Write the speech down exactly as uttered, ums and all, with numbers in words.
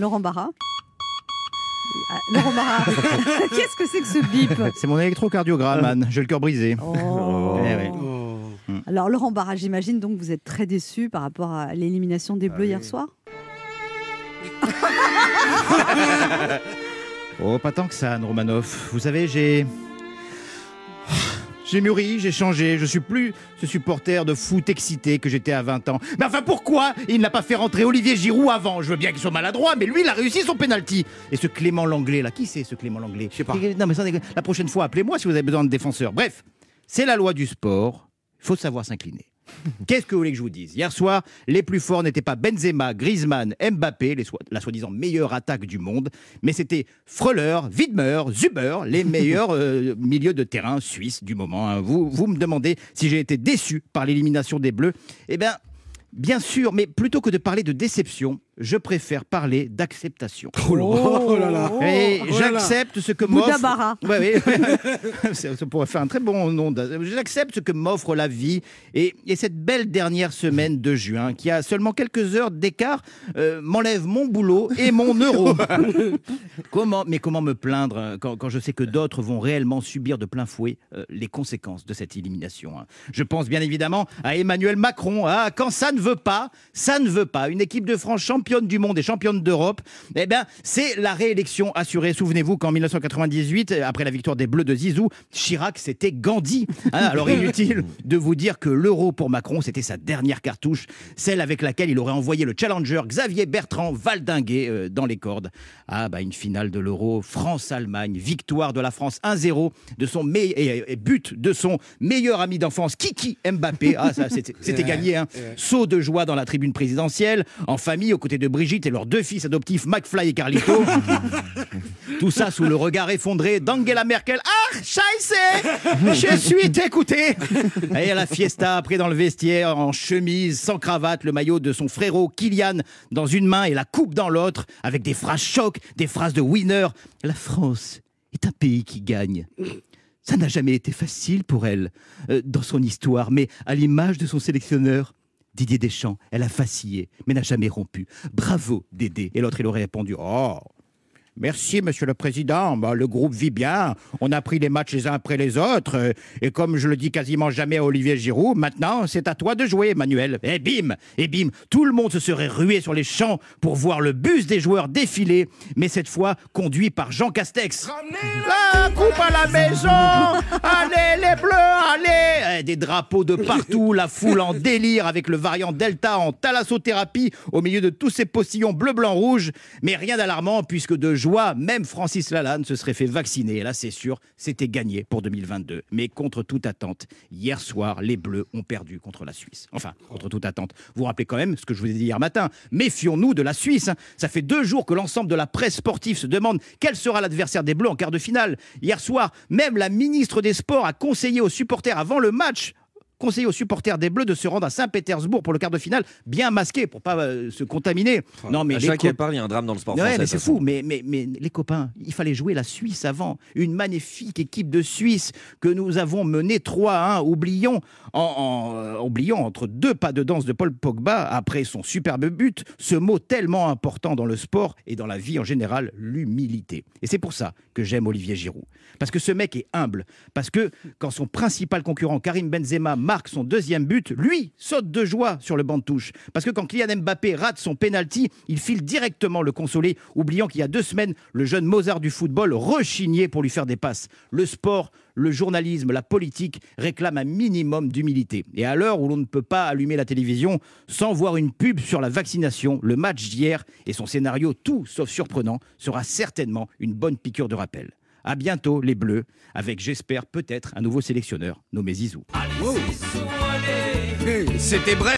Laurent Barat. Ah, Laurent Barat, qu'est-ce que c'est que ce bip? C'est mon électrocardiogramme, j'ai le cœur brisé. Oh. Oh. Eh oui. Oh. Alors Laurent Barat, j'imagine donc vous êtes très déçu par rapport à l'élimination des Bleus ah, hier oui. soir. Oh, pas tant que ça, Anne Romanoff. Vous savez, j'ai... J'ai mûri, j'ai changé, je suis plus ce supporter de foot excité que j'étais à vingt ans. Mais enfin, pourquoi il n'a pas fait rentrer Olivier Giroud avant? Je veux bien qu'il soit maladroit, mais lui, il a réussi son pénalty. Et ce Clément Lenglet, là, qui c'est ce Clément Lenglet? Je sais pas. Non, mais ça, la prochaine fois, appelez-moi si vous avez besoin de défenseurs. Bref, c'est la loi du sport, il faut savoir s'incliner. Qu'est-ce que vous voulez que je vous dise? Hier soir, les plus forts n'étaient pas Benzema, Griezmann, Mbappé, les so la soi-disant meilleure attaque du monde, mais c'était Freuler, Widmer, Zuber, les meilleurs euh, milieux de terrain suisses du moment. Hein. Vous, vous me demandez si j'ai été déçu par l'élimination des Bleus. Eh bien, bien sûr, mais plutôt que de parler de déception, je préfère parler d'acceptation. Oh là oh là, là. Et oh j'accepte ce que m'offre... Ouais, ouais, ouais. Ça pourrait faire un très bon nom. J'accepte ce que m'offre la vie et, et cette belle dernière semaine de juin qui a seulement quelques heures d'écart euh, m'enlève mon boulot et mon euro. Comment, mais comment me plaindre quand, quand je sais que d'autres vont réellement subir de plein fouet euh, les conséquences de cette élimination. Hein. Je pense bien évidemment à Emmanuel Macron. Ah, quand ça ne veut pas, ça ne veut pas. Une équipe de France championne du monde et championne d'Europe, eh bien, c'est la réélection assurée. Souvenez-vous qu'en mille neuf cent quatre-vingt-dix-huit, après la victoire des Bleus de Zizou, Chirac, c'était Gandhi. Hein, alors inutile de vous dire que l'euro pour Macron, c'était sa dernière cartouche, celle avec laquelle il aurait envoyé le challenger Xavier Bertrand valdinguer euh, dans les cordes. Ah bah une finale de l'euro, France-Allemagne, victoire de la France un zéro, de son et, et but de son meilleur ami d'enfance, Kiki Mbappé. Ah ça, c'était gagné. Hein. Saut de joie dans la tribune présidentielle, en famille, aux côtés de Brigitte et leurs deux fils adoptifs McFly et Carlito. Tout ça sous le regard effondré d'Angela Merkel. Ah, scheiße, je suis écouté. Et à la fiesta, après dans le vestiaire, en chemise, sans cravate, le maillot de son frérot Kylian dans une main et la coupe dans l'autre, avec des phrases choc, des phrases de winner. La France est un pays qui gagne. Ça n'a jamais été facile pour elle euh, dans son histoire, mais à l'image de son sélectionneur, Didier Deschamps, elle a vacillé, mais n'a jamais rompu. Bravo, Dédé. Et l'autre, il aurait répondu « Oh, merci, monsieur le président. Bah, le groupe vit bien. On a pris les matchs les uns après les autres. Et comme je le dis quasiment jamais à Olivier Giroud, maintenant, c'est à toi de jouer, Emmanuel. » Et bim, et bim, tout le monde se serait rué sur les champs pour voir le bus des joueurs défiler, mais cette fois conduit par Jean Castex. « La coupe à la maison. Allez, les Bleus, allez !» Des drapeaux de partout, la foule en délire avec le variant Delta en thalassothérapie au milieu de tous ces postillons bleu, blanc, rouge. Mais rien d'alarmant puisque de joie, même Francis Lalanne se serait fait vacciner. Et là, c'est sûr, c'était gagné pour deux mille vingt-deux. Mais contre toute attente, hier soir, les Bleus ont perdu contre la Suisse. Enfin, contre toute attente. Vous vous rappelez quand même ce que je vous ai dit hier matin. Méfions-nous de la Suisse. Hein. Ça fait deux jours que l'ensemble de la presse sportive se demande quel sera l'adversaire des Bleus en quart de finale. Hier soir, même la ministre des Sports a conseillé aux supporters avant le match... conseiller aux supporters des Bleus de se rendre à Saint-Pétersbourg pour le quart de finale, bien masqué pour pas euh, se contaminer. Enfin, non, mais à chaque époque, il y a un drame dans le sport français. Ouais, mais c'est fou, mais, mais, mais les copains, il fallait jouer la Suisse avant. Une magnifique équipe de Suisse que nous avons menée trois à un, oublions, en, en, euh, oublions entre deux pas de danse de Paul Pogba, après son superbe but, ce mot tellement important dans le sport et dans la vie en général, l'humilité. Et c'est pour ça que j'aime Olivier Giroud. Parce que ce mec est humble. Parce que quand son principal concurrent, Karim Benzema, marque son deuxième but, lui saute de joie sur le banc de touche. Parce que quand Kylian Mbappé rate son penalty, il file directement le consoler, oubliant qu'il y a deux semaines, le jeune Mozart du football rechignait pour lui faire des passes. Le sport, le journalisme, la politique réclament un minimum d'humilité. Et à l'heure où l'on ne peut pas allumer la télévision sans voir une pub sur la vaccination, le match d'hier et son scénario tout sauf surprenant sera certainement une bonne piqûre de rappel. À bientôt les Bleus, avec j'espère peut-être un nouveau sélectionneur nommé Zizou. Wow. C'était bref.